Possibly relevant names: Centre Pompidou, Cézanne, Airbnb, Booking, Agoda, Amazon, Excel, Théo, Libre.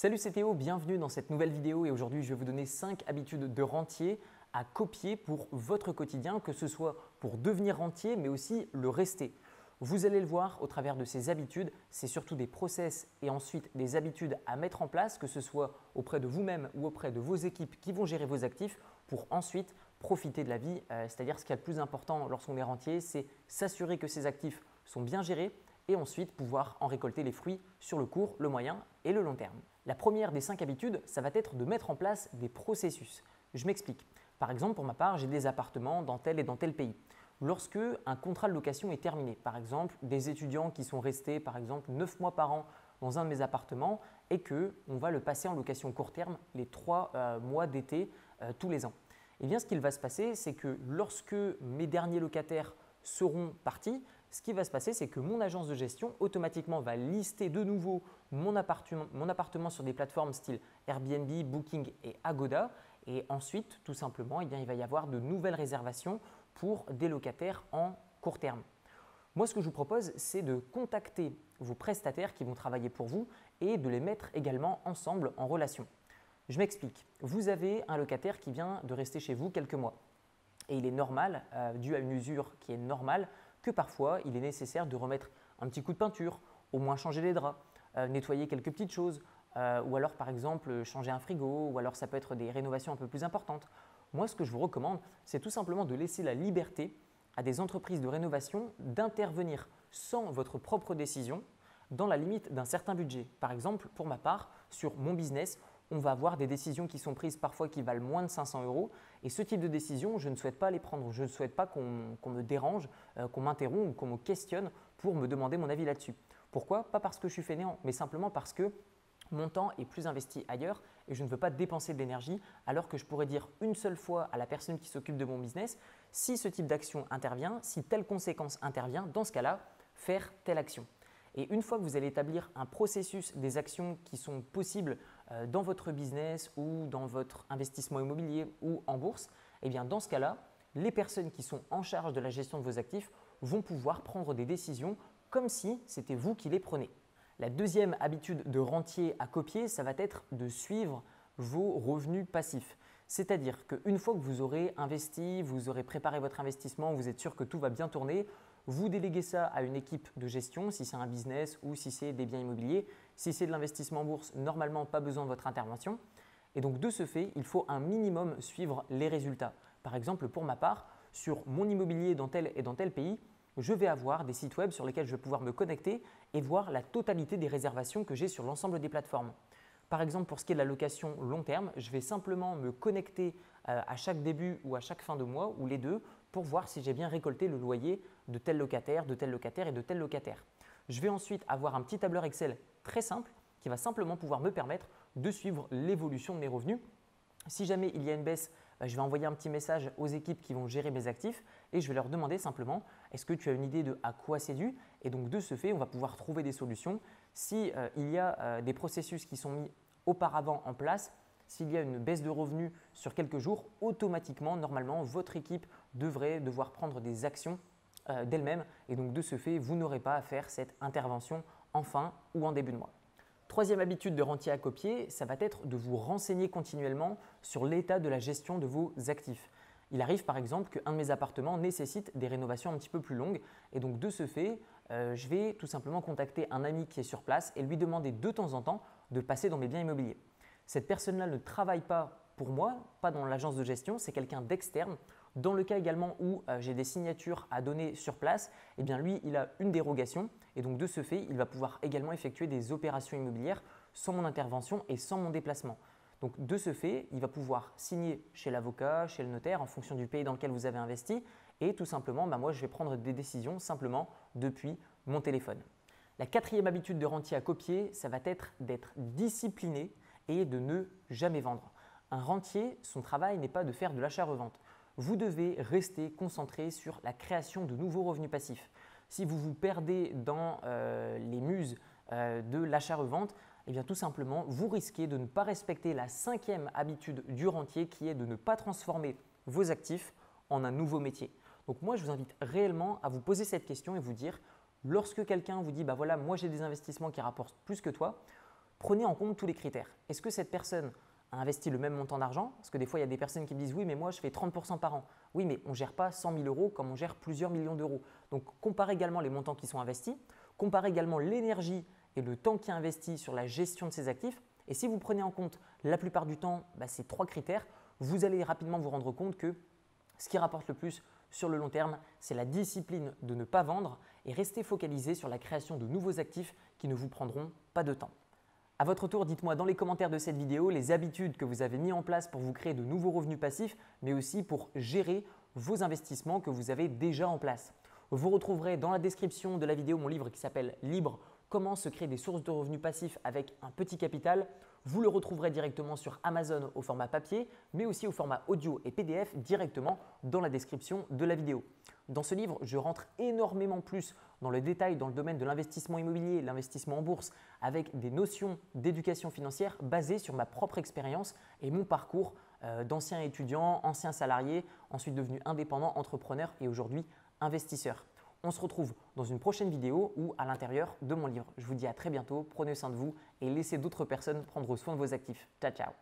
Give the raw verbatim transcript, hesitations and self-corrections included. Salut, c'est Théo, bienvenue dans cette nouvelle vidéo et aujourd'hui je vais vous donner cinq habitudes de rentier à copier pour votre quotidien, que ce soit pour devenir rentier mais aussi le rester. Vous allez le voir au travers de ces habitudes, c'est surtout des process et ensuite des habitudes à mettre en place, que ce soit auprès de vous-même ou auprès de vos équipes qui vont gérer vos actifs pour ensuite profiter de la vie. C'est-à-dire ce qui est le plus important lorsqu'on est rentier, c'est s'assurer que ces actifs sont bien gérés et ensuite pouvoir en récolter les fruits sur le court, le moyen et le long terme. La première des cinq habitudes, ça va être de mettre en place des processus. Je m'explique. Par exemple, pour ma part, j'ai des appartements dans tel et dans tel pays. Lorsque un contrat de location est terminé, par exemple, des étudiants qui sont restés par exemple neuf mois par an dans un de mes appartements et que on va le passer en location court terme les trois euh, mois d'été euh, tous les ans. Et bien, ce qu'il va se passer, c'est que lorsque mes derniers locataires seront partis, ce qui va se passer, c'est que mon agence de gestion automatiquement va lister de nouveau mon appartement, mon appartement sur des plateformes style Airbnb, Booking et Agoda. Et ensuite, tout simplement, eh bien, il va y avoir de nouvelles réservations pour des locataires en court terme. Moi, ce que je vous propose, c'est de contacter vos prestataires qui vont travailler pour vous et de les mettre également ensemble en relation. Je m'explique. Vous avez un locataire qui vient de rester chez vous quelques mois. Et il est normal, euh, dû à une usure qui est normale, que parfois il est nécessaire de remettre un petit coup de peinture, au moins changer les draps, euh, nettoyer quelques petites choses, euh, ou alors par exemple changer un frigo, ou alors ça peut être des rénovations un peu plus importantes. Moi, ce que je vous recommande, c'est tout simplement de laisser la liberté à des entreprises de rénovation d'intervenir sans votre propre décision dans la limite d'un certain budget. Par exemple, pour ma part, sur mon business, on va avoir des décisions qui sont prises parfois qui valent moins de cinq cents euros. Et ce type de décision, je ne souhaite pas les prendre. Je ne souhaite pas qu'on qu'on me dérange, euh, qu'on m'interrompt ou qu'on me questionne pour me demander mon avis là-dessus. Pourquoi? Pas parce que je suis fainéant, mais simplement parce que mon temps est plus investi ailleurs et je ne veux pas dépenser de l'énergie alors que je pourrais dire une seule fois à la personne qui s'occupe de mon business, si ce type d'action intervient, si telle conséquence intervient, dans ce cas-là, faire telle action. Et une fois que vous allez établir un processus des actions qui sont possibles dans votre business ou dans votre investissement immobilier ou en bourse, eh bien dans ce cas-là, les personnes qui sont en charge de la gestion de vos actifs vont pouvoir prendre des décisions comme si c'était vous qui les prenez. La deuxième habitude de rentier à copier, ça va être de suivre vos revenus passifs. C'est-à-dire qu'une fois que vous aurez investi, vous aurez préparé votre investissement, vous êtes sûr que tout va bien tourner, vous déléguez ça à une équipe de gestion, si c'est un business ou si c'est des biens immobiliers. Si c'est de l'investissement en bourse, normalement, pas besoin de votre intervention. Et donc, de ce fait, il faut un minimum suivre les résultats. Par exemple, pour ma part, sur mon immobilier dans tel et dans tel pays, je vais avoir des sites web sur lesquels je vais pouvoir me connecter et voir la totalité des réservations que j'ai sur l'ensemble des plateformes. Par exemple, pour ce qui est de la location long terme, je vais simplement me connecter à chaque début ou à chaque fin de mois ou les deux pour voir si j'ai bien récolté le loyer de tel locataire, de tel locataire et de tel locataire. Je vais ensuite avoir un petit tableur Excel très simple qui va simplement pouvoir me permettre de suivre l'évolution de mes revenus. Si jamais il y a une baisse, je vais envoyer un petit message aux équipes qui vont gérer mes actifs et je vais leur demander simplement « Est-ce que tu as une idée de à quoi c'est dû ?» Et donc de ce fait, on va pouvoir trouver des solutions. Si euh, il y a euh, des processus qui sont mis auparavant en place, s'il y a une baisse de revenus sur quelques jours, automatiquement, normalement, votre équipe devrait devoir prendre des actions euh, d'elle-même et donc de ce fait, vous n'aurez pas à faire cette intervention en fin ou en début de mois. Troisième habitude de rentier à copier, ça va être de vous renseigner continuellement sur l'état de la gestion de vos actifs. Il arrive par exemple qu'un de mes appartements nécessite des rénovations un petit peu plus longues et donc de ce fait, euh, je vais tout simplement contacter un ami qui est sur place et lui demander de temps en temps de passer dans mes biens immobiliers. Cette personne-là ne travaille pas pour moi, pas dans l'agence de gestion, c'est quelqu'un d'externe. Dans le cas également où euh, j'ai des signatures à donner sur place, eh bien lui, il a une dérogation et donc de ce fait, il va pouvoir également effectuer des opérations immobilières sans mon intervention et sans mon déplacement. Donc de ce fait, il va pouvoir signer chez l'avocat, chez le notaire en fonction du pays dans lequel vous avez investi et tout simplement, bah, moi, je vais prendre des décisions simplement depuis mon téléphone. La quatrième habitude de rentier à copier, ça va être d'être discipliné et de ne jamais vendre. Un rentier, son travail n'est pas de faire de l'achat-revente. Vous devez rester concentré sur la création de nouveaux revenus passifs. Si vous vous perdez dans euh, les muses euh, de l'achat-revente, eh bien tout simplement, vous risquez de ne pas respecter la cinquième habitude du rentier qui est de ne pas transformer vos actifs en un nouveau métier. Donc moi, je vous invite réellement à vous poser cette question et vous dire, lorsque quelqu'un vous dit bah « voilà, moi j'ai des investissements qui rapportent plus que toi », prenez en compte tous les critères. Est-ce que cette personne a investi le même montant d'argent? Parce que des fois, il y a des personnes qui me disent « oui, mais moi, je fais trente pour cent par an ». Oui, mais on ne gère pas cent mille euros comme on gère plusieurs millions d'euros. Donc, comparez également les montants qui sont investis, comparez également l'énergie et le temps qui est investi sur la gestion de ces actifs. Et si vous prenez en compte la plupart du temps bah, ces trois critères, vous allez rapidement vous rendre compte que ce qui rapporte le plus sur le long terme, c'est la discipline de ne pas vendre et rester focalisé sur la création de nouveaux actifs qui ne vous prendront pas de temps. À votre tour, dites-moi dans les commentaires de cette vidéo les habitudes que vous avez mises en place pour vous créer de nouveaux revenus passifs, mais aussi pour gérer vos investissements que vous avez déjà en place. Vous retrouverez dans la description de la vidéo mon livre qui s'appelle « Libre, comment se créer des sources de revenus passifs avec un petit capital ». Vous le retrouverez directement sur Amazon au format papier, mais aussi au format audio et P D F directement dans la description de la vidéo. Dans ce livre, je rentre énormément plus dans le détail dans le domaine de l'investissement immobilier, l'investissement en bourse, avec des notions d'éducation financière basées sur ma propre expérience et mon parcours d'ancien étudiant, ancien salarié, ensuite devenu indépendant, entrepreneur et aujourd'hui investisseur. On se retrouve dans une prochaine vidéo ou à l'intérieur de mon livre. Je vous dis à très bientôt, prenez soin de vous et laissez d'autres personnes prendre soin de vos actifs. Ciao, ciao!